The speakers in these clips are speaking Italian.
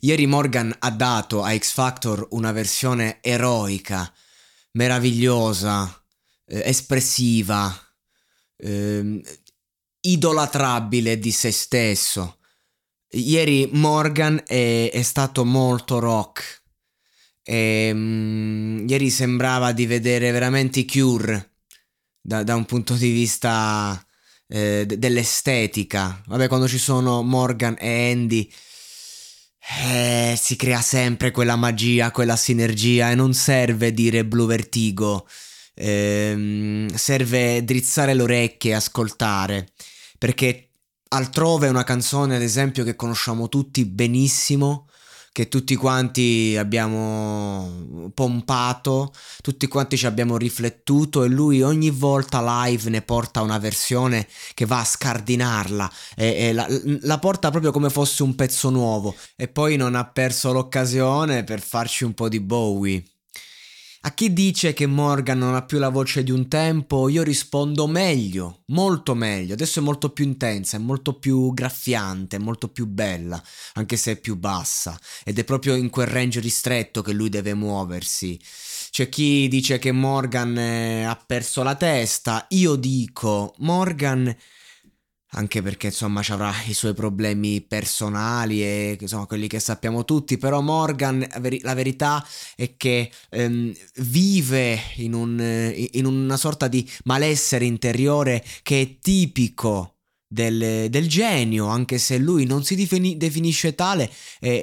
Ieri Morgan ha dato a X Factor una versione eroica, meravigliosa, espressiva, idolatrabile di se stesso. Ieri Morgan è stato molto rock. Ieri sembrava di vedere veramente Cure da un punto di vista dell'estetica. Vabbè, quando ci sono Morgan e Andy si crea sempre quella magia, quella sinergia, e non serve dire Bluvertigo, serve drizzare le orecchie e ascoltare, perché Altrove è una canzone, ad esempio, che conosciamo tutti benissimo, che tutti quanti abbiamo pompato, tutti quanti ci abbiamo riflettuto, e lui ogni volta live ne porta una versione che va a scardinarla e la porta proprio come fosse un pezzo nuovo. E poi non ha perso l'occasione per farci un po' di Bowie. A chi dice che Morgan non ha più la voce di un tempo, io rispondo meglio, molto meglio. Adesso è molto più intensa, è molto più graffiante, è molto più bella, anche se è più bassa. Ed è proprio in quel range ristretto che lui deve muoversi. C'è chi dice che Morgan ha perso la testa. Io dico, Morgan, anche perché insomma ci avrà i suoi problemi personali e insomma quelli che sappiamo tutti, però Morgan, la verità è che vive in una sorta di malessere interiore che è tipico del genio, anche se lui non si definisce tale,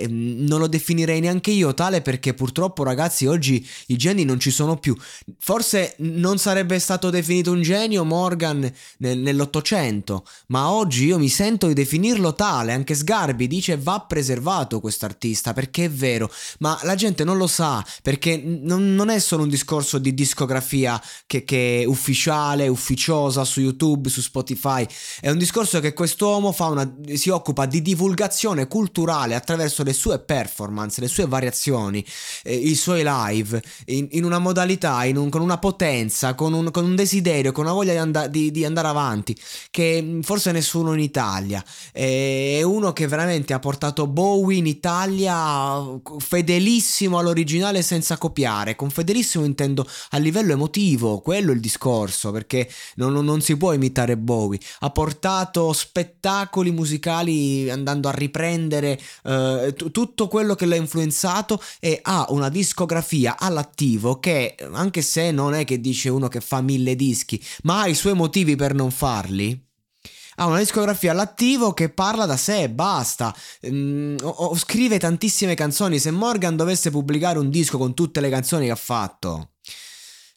non lo definirei neanche io tale, perché purtroppo, ragazzi, oggi i geni non ci sono più. Forse non sarebbe stato definito un genio Morgan nell'Ottocento, ma oggi io mi sento di definirlo tale. Anche Sgarbi dice va preservato quest'artista, perché è vero, ma la gente non lo sa, perché non è solo un discorso di discografia che è ufficiale, ufficiosa su YouTube, su Spotify. È un discorso che quest'uomo si occupa di divulgazione culturale attraverso le sue performance, le sue variazioni, i suoi live, in una modalità, con una potenza, con un desiderio, con una voglia di andare avanti che forse nessuno in Italia. È uno che veramente ha portato Bowie in Italia, fedelissimo all'originale, senza copiare. Con fedelissimo intendo a livello emotivo, quello è il discorso, perché non si può imitare Bowie. Ha portato spettacoli musicali andando a riprendere tutto quello che l'ha influenzato, e ha una discografia all'attivo che, anche se non è che dice uno che fa 1000 dischi, ma ha i suoi motivi per non farli. Ha una discografia all'attivo che parla da sé e basta. O scrive tantissime canzoni. Se Morgan dovesse pubblicare un disco con tutte le canzoni che ha fatto,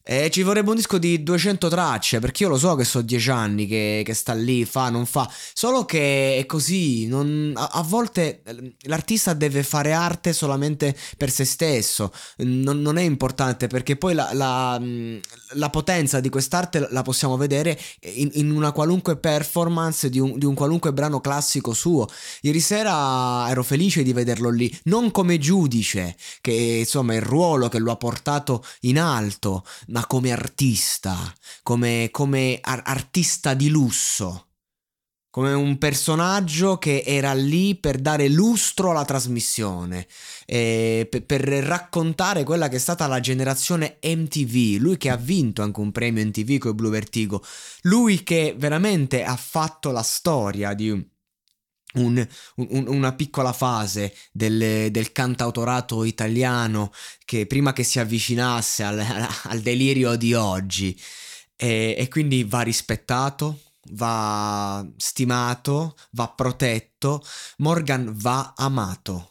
Ci vorrebbe un disco di 200 tracce, perché io lo so che sono 10 anni che sta lì, fa, non fa, solo che è così, a volte l'artista deve fare arte solamente per se stesso, non è importante, perché poi la potenza di quest'arte la possiamo vedere in una qualunque performance di un qualunque brano classico suo. Ieri sera ero felice di vederlo lì, non come giudice, che insomma è il ruolo che lo ha portato in alto, ma come artista, come artista di lusso, come un personaggio che era lì per dare lustro alla trasmissione, per raccontare quella che è stata la generazione MTV, lui che ha vinto anche un premio MTV con il Bluvertigo, lui che veramente ha fatto la storia di una piccola fase del cantautorato italiano, che prima che si avvicinasse al delirio di oggi, e quindi va rispettato, va stimato, va protetto. Morgan va amato.